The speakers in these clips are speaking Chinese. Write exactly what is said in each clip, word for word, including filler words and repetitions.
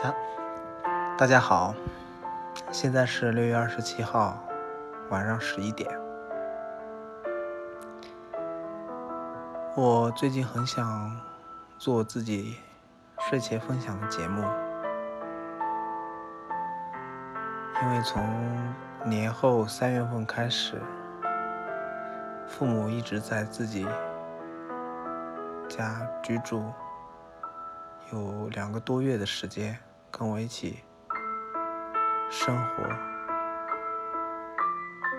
大家大家好，现在是六月二十七号晚上十一点。我最近很想做自己睡前分享的节目，因为从年后三月份开始，父母一直在自己家居住，有两个多月的时间跟我一起生活，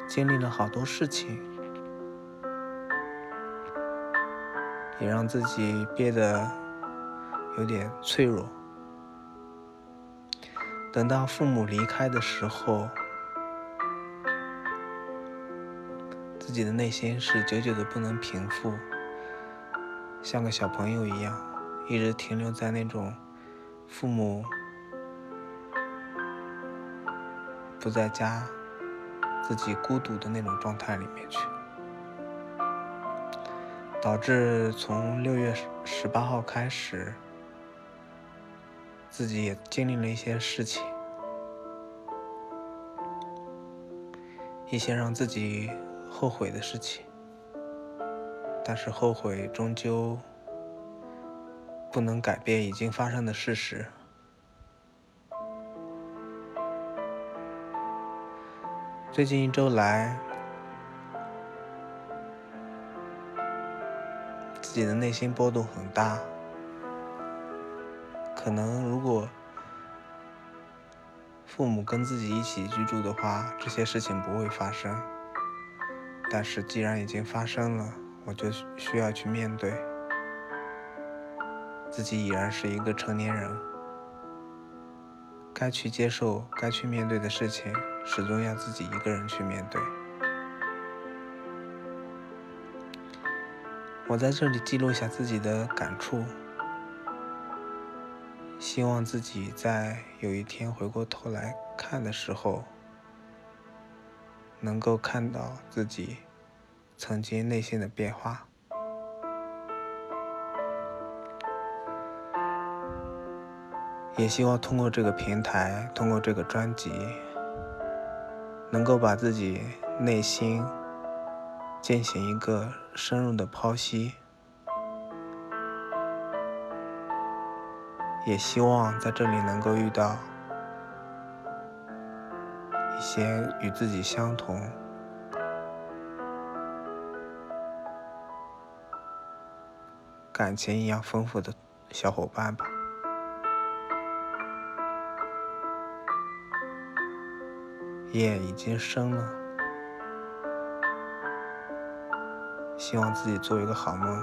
经历了好多事情，也让自己变得有点脆弱。等到父母离开的时候，自己的内心是久久的不能平复，像个小朋友一样，一直停留在那种父母不在家，自己孤独的那种状态里面去，导致从六月十八号开始，自己也经历了一些事情，一些让自己后悔的事情，但是后悔终究不能改变已经发生的事实。最近一周来，自己的内心波动很大，可能如果父母跟自己一起居住的话，这些事情不会发生，但是既然已经发生了，我就需要去面对。自己已然是一个成年人，该去接受、该去面对的事情，始终要自己一个人去面对。我在这里记录下自己的感触，希望自己在有一天回过头来看的时候，能够看到自己曾经内心的变化。也希望通过这个平台，通过这个专辑，能够把自己内心进行一个深入的剖析。也希望在这里能够遇到一些与自己相同，感情一样丰富的小伙伴吧。夜已经深了，希望自己做一个好梦，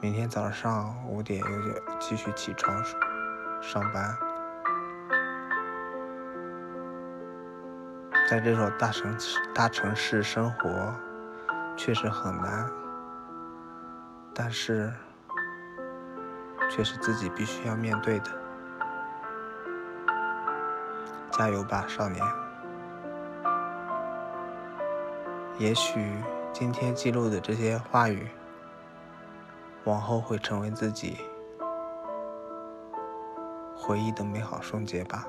明天早上五点有点继续起床上班。在这种大城市大城市生活确实很难，但是却是自己必须要面对的。加油吧，少年！也许今天记录的这些话语，往后会成为自己回忆的美好瞬间吧。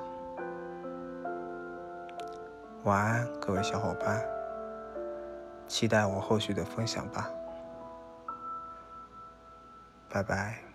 晚安，各位小伙伴，期待我后续的分享吧，拜拜。